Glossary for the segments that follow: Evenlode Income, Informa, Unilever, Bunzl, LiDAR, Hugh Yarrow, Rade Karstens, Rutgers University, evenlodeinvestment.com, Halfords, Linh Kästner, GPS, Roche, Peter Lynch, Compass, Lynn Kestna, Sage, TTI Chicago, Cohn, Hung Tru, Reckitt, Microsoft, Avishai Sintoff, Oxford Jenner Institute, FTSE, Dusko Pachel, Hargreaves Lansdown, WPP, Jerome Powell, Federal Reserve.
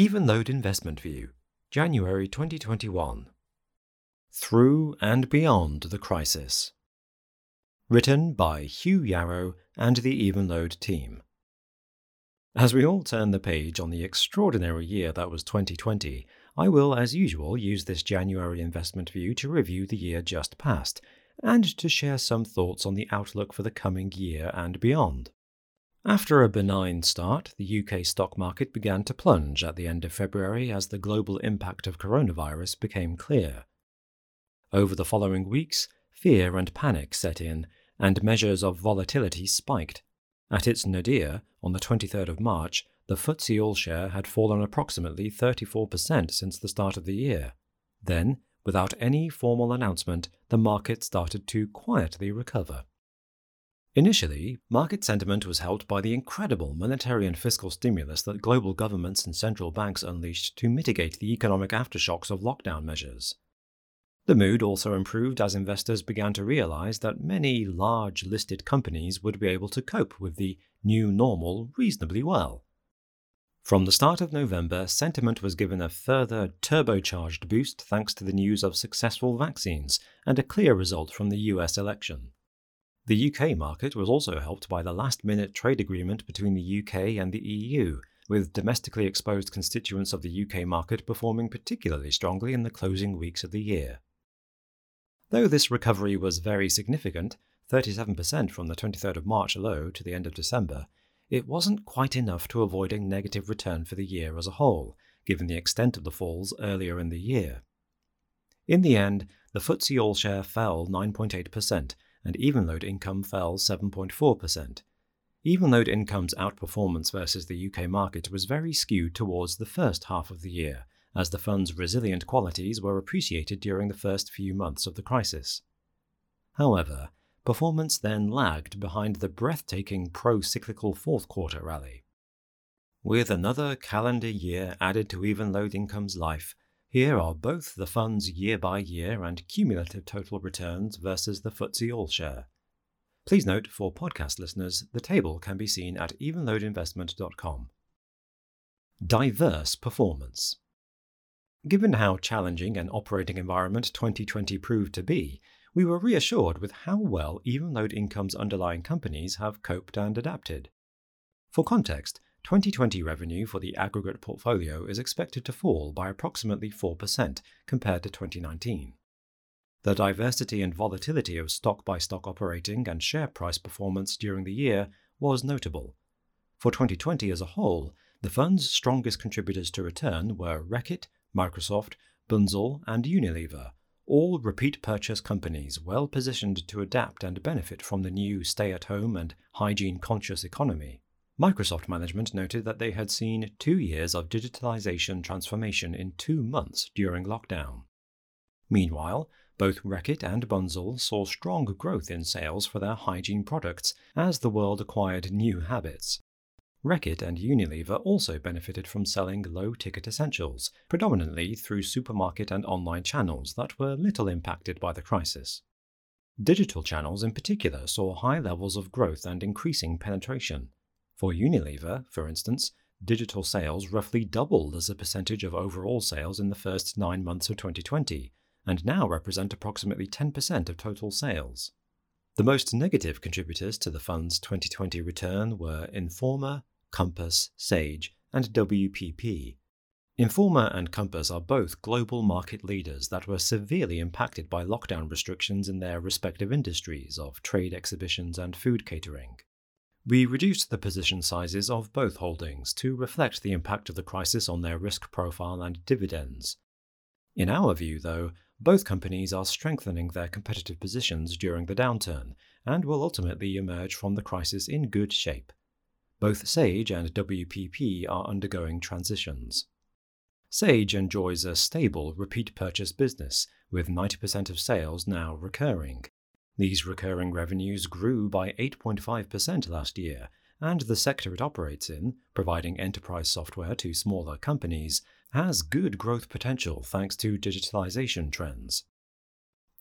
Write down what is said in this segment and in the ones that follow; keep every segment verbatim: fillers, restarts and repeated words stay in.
Evenlode Investment View, January twenty twenty-one. Through and Beyond the Crisis. Written by Hugh Yarrow and the Evenlode team. As we all turn the page on the extraordinary year that was twenty twenty, I will, as usual, use this January investment view to review the year just past, and to share some thoughts on the outlook for the coming year and beyond. After a benign start, the U K stock market began to plunge at the end of February as the global impact of coronavirus became clear. Over the following weeks, fear and panic set in, and measures of volatility spiked. At its nadir, on the twenty-third of March, the F T S E all-share had fallen approximately thirty-four percent since the start of the year. Then, without any formal announcement, the market started to quietly recover. Initially, market sentiment was helped by the incredible monetary and fiscal stimulus that global governments and central banks unleashed to mitigate the economic aftershocks of lockdown measures. The mood also improved as investors began to realize that many large listed companies would be able to cope with the new normal reasonably well. From the start of November, sentiment was given a further turbocharged boost thanks to the news of successful vaccines and a clear result from the U S election. The U K market was also helped by the last-minute trade agreement between the U K and the E U, with domestically exposed constituents of the U K market performing particularly strongly in the closing weeks of the year. Though this recovery was very significant, thirty-seven percent from the twenty-third of March low to the end of December, it wasn't quite enough to avoid a negative return for the year as a whole, given the extent of the falls earlier in the year. In the end, the F T S E all-share fell nine point eight percent, and Evenlode Income fell seven point four percent. Evenlode Income's outperformance versus the U K market was very skewed towards the first half of the year, as the fund's resilient qualities were appreciated during the first few months of the crisis. However, performance then lagged behind the breathtaking pro-cyclical fourth quarter rally. With another calendar year added to Evenlode Income's life, here are both the fund's year-by-year and cumulative total returns versus the F T S E all-share. Please note, for podcast listeners, the table can be seen at evenlode investment dot com. Diverse Performance. Given how challenging an operating environment twenty twenty proved to be, we were reassured with how well Evenlode Income's underlying companies have coped and adapted. For context, twenty twenty revenue for the aggregate portfolio is expected to fall by approximately four percent compared to twenty nineteen. The diversity and volatility of stock-by-stock operating and share price performance during the year was notable. For twenty twenty as a whole, the fund's strongest contributors to return were Reckitt, Microsoft, Bunzl, and Unilever, all repeat purchase companies well positioned to adapt and benefit from the new stay-at-home and hygiene-conscious economy. Microsoft management noted that they had seen two years of digitalization transformation in two months during lockdown. Meanwhile, both Reckitt and Bunzl saw strong growth in sales for their hygiene products as the world acquired new habits. Reckitt and Unilever also benefited from selling low-ticket essentials, predominantly through supermarket and online channels that were little impacted by the crisis. Digital channels in particular saw high levels of growth and increasing penetration. For Unilever, for instance, digital sales roughly doubled as a percentage of overall sales in the first nine months of twenty twenty, and now represent approximately ten percent of total sales. The most negative contributors to the fund's twenty twenty return were Informa, Compass, Sage, and W P P. Informa and Compass are both global market leaders that were severely impacted by lockdown restrictions in their respective industries of trade exhibitions and food catering. We reduced the position sizes of both holdings to reflect the impact of the crisis on their risk profile and dividends. In our view, though, both companies are strengthening their competitive positions during the downturn and will ultimately emerge from the crisis in good shape. Both Sage and W P P are undergoing transitions. Sage enjoys a stable repeat purchase business, with ninety percent of sales now recurring. These recurring revenues grew by eight point five percent last year, and the sector it operates in, providing enterprise software to smaller companies, has good growth potential thanks to digitalization trends.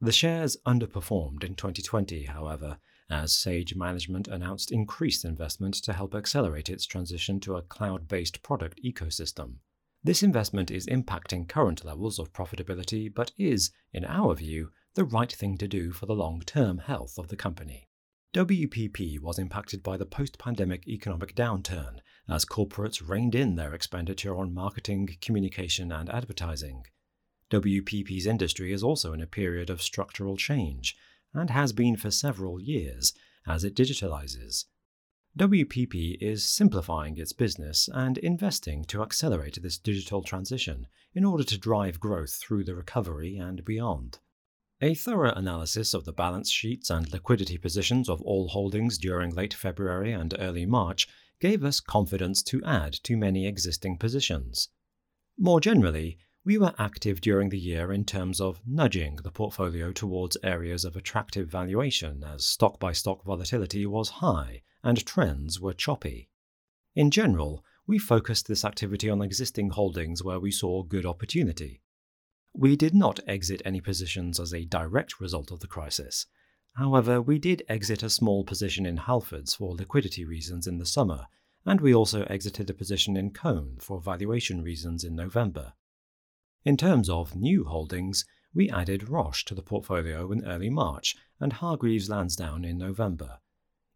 The shares underperformed in twenty twenty, however, as Sage management announced increased investment to help accelerate its transition to a cloud-based product ecosystem. This investment is impacting current levels of profitability, but is, in our view, the right thing to do for the long-term health of the company. W P P was impacted by the post-pandemic economic downturn, as corporates reined in their expenditure on marketing, communication, and advertising. W P P's industry is also in a period of structural change, and has been for several years, as it digitalizes. W P P is simplifying its business and investing to accelerate this digital transition in order to drive growth through the recovery and beyond. A thorough analysis of the balance sheets and liquidity positions of all holdings during late February and early March gave us confidence to add to many existing positions. More generally, we were active during the year in terms of nudging the portfolio towards areas of attractive valuation as stock-by-stock volatility was high and trends were choppy. In general, we focused this activity on existing holdings where we saw good opportunity. We did not exit any positions as a direct result of the crisis. However, we did exit a small position in Halfords for liquidity reasons in the summer, and we also exited a position in Cohn for valuation reasons in November. In terms of new holdings, we added Roche to the portfolio in early March and Hargreaves Lansdown in November.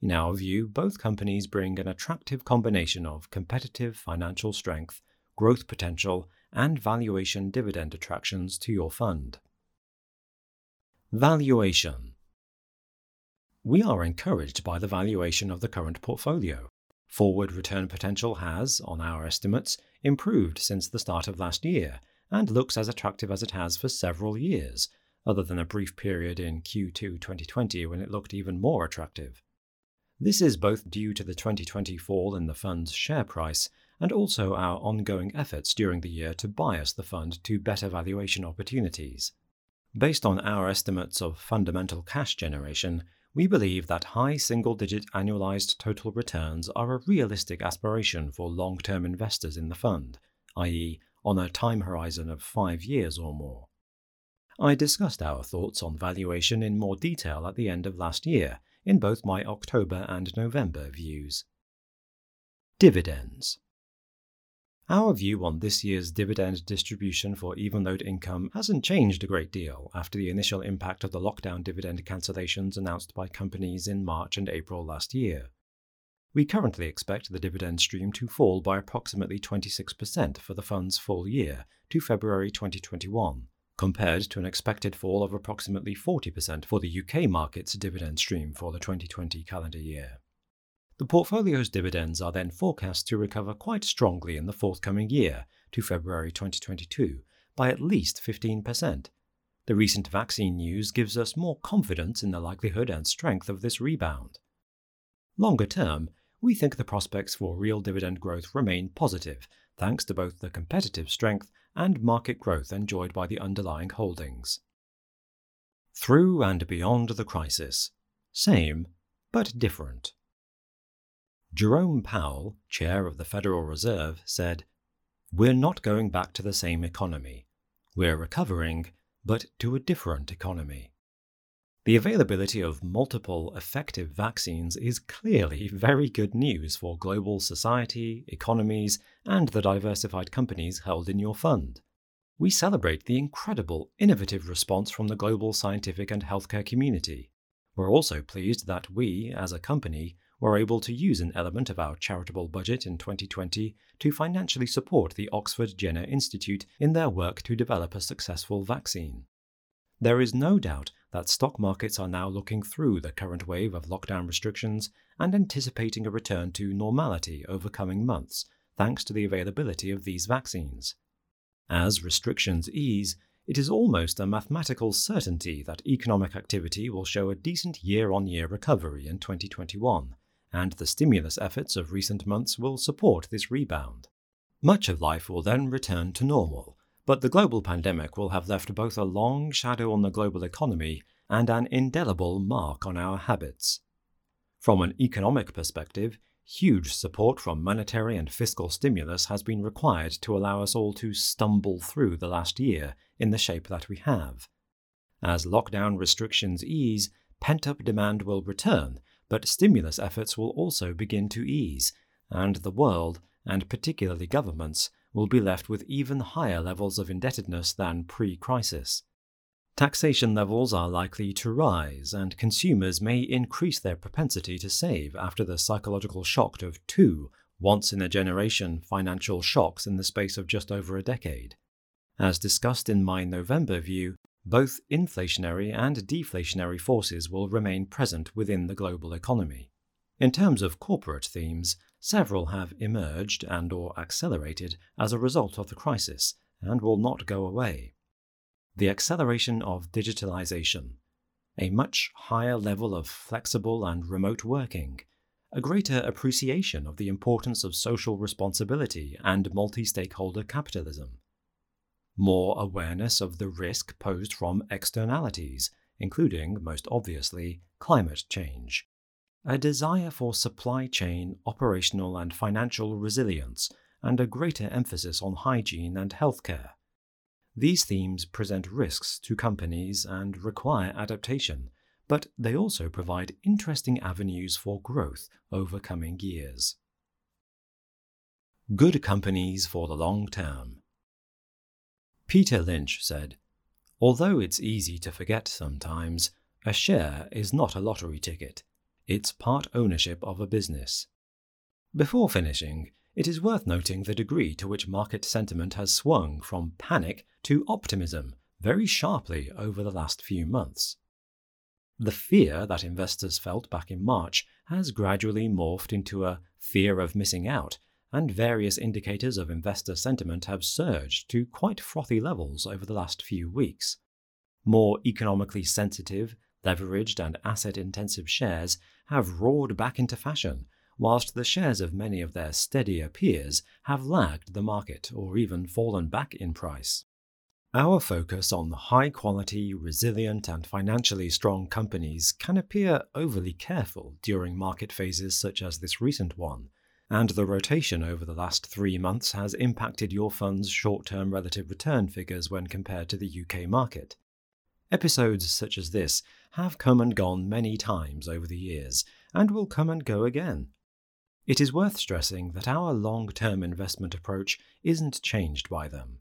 In our view, both companies bring an attractive combination of competitive financial strength, growth potential, and valuation dividend attractions to your fund. Valuation. We are encouraged by the valuation of the current portfolio. Forward return potential has, on our estimates, improved since the start of last year, and looks as attractive as it has for several years, other than a brief period in Q two twenty twenty when it looked even more attractive. This is both due to the twenty twenty fall in the fund's share price and also our ongoing efforts during the year to bias the fund to better valuation opportunities. Based on our estimates of fundamental cash generation, we believe that high single-digit annualized total returns are a realistic aspiration for long-term investors in the fund, that is, on a time horizon of five years or more. I discussed our thoughts on valuation in more detail at the end of last year, in both my October and November views. Dividends. Our view on this year's dividend distribution for Evenlode Income hasn't changed a great deal after the initial impact of the lockdown dividend cancellations announced by companies in March and April last year. We currently expect the dividend stream to fall by approximately twenty-six percent for the fund's full year to February twenty twenty-one, compared to an expected fall of approximately forty percent for the U K market's dividend stream for the twenty twenty calendar year. The portfolio's dividends are then forecast to recover quite strongly in the forthcoming year to February twenty twenty-two by at least fifteen percent. The recent vaccine news gives us more confidence in the likelihood and strength of this rebound. Longer term, we think the prospects for real dividend growth remain positive, thanks to both the competitive strength and market growth enjoyed by the underlying holdings. Through and beyond the crisis. Same, but different. Jerome Powell, chair of the Federal Reserve, said, "We're not going back to the same economy. We're recovering, but to a different economy." The availability of multiple effective vaccines is clearly very good news for global society, economies, and the diversified companies held in your fund. We celebrate the incredible, innovative response from the global scientific and healthcare community. We're also pleased that we, as a company, were able to use an element of our charitable budget in twenty twenty to financially support the Oxford Jenner Institute in their work to develop a successful vaccine. There is no doubt that stock markets are now looking through the current wave of lockdown restrictions and anticipating a return to normality over coming months, thanks to the availability of these vaccines. As restrictions ease, it is almost a mathematical certainty that economic activity will show a decent year-on-year recovery in twenty twenty-one, and the stimulus efforts of recent months will support this rebound. Much of life will then return to normal, but the global pandemic will have left both a long shadow on the global economy and an indelible mark on our habits. From an economic perspective, huge support from monetary and fiscal stimulus has been required to allow us all to stumble through the last year in the shape that we have. As lockdown restrictions ease, pent-up demand will return, but stimulus efforts will also begin to ease, and the world, and particularly governments, will be left with even higher levels of indebtedness than pre-crisis. Taxation levels are likely to rise, and consumers may increase their propensity to save after the psychological shock of two once-in-a-generation financial shocks in the space of just over a decade. As discussed in my November view, both inflationary and deflationary forces will remain present within the global economy. In terms of corporate themes, several have emerged and/or accelerated as a result of the crisis and will not go away. The acceleration of digitalization, a much higher level of flexible and remote working, a greater appreciation of the importance of social responsibility and multi-stakeholder capitalism, more awareness of the risk posed from externalities, including, most obviously, climate change, a desire for supply chain, operational and financial resilience, and a greater emphasis on hygiene and healthcare. These themes present risks to companies and require adaptation, but they also provide interesting avenues for growth over coming years. Good companies for the long term. Peter Lynch said, "Although it's easy to forget sometimes, a share is not a lottery ticket. It's part ownership of a business." Before finishing, it is worth noting the degree to which market sentiment has swung from panic to optimism very sharply over the last few months. The fear that investors felt back in March has gradually morphed into a fear of missing out, and various indicators of investor sentiment have surged to quite frothy levels over the last few weeks. More economically sensitive, leveraged and asset-intensive shares have roared back into fashion, whilst the shares of many of their steadier peers have lagged the market or even fallen back in price. Our focus on high-quality, resilient and financially strong companies can appear overly careful during market phases such as this recent one, and the rotation over the last three months has impacted your fund's short-term relative return figures when compared to the U K market. Episodes such as this have come and gone many times over the years, and will come and go again. It is worth stressing that our long-term investment approach isn't changed by them.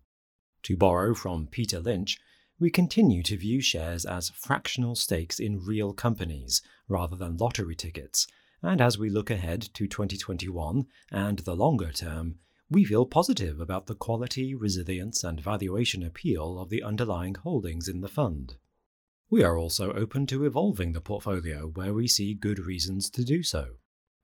To borrow from Peter Lynch, we continue to view shares as fractional stakes in real companies rather than lottery tickets, and as we look ahead to twenty twenty-one and the longer term, we feel positive about the quality, resilience and valuation appeal of the underlying holdings in the fund. We are also open to evolving the portfolio where we see good reasons to do so.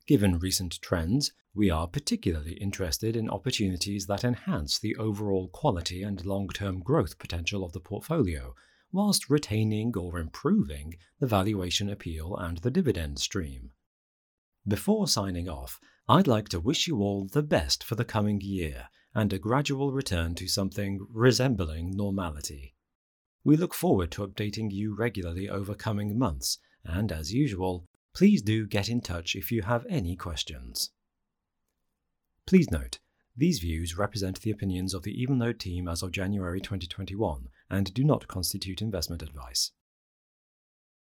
Given recent trends, we are particularly interested in opportunities that enhance the overall quality and long-term growth potential of the portfolio, whilst retaining or improving the valuation appeal and the dividend stream. Before signing off, I'd like to wish you all the best for the coming year and a gradual return to something resembling normality. We look forward to updating you regularly over coming months, and as usual, please do get in touch if you have any questions. Please note, these views represent the opinions of the Evenlode team as of January twenty twenty-one and do not constitute investment advice.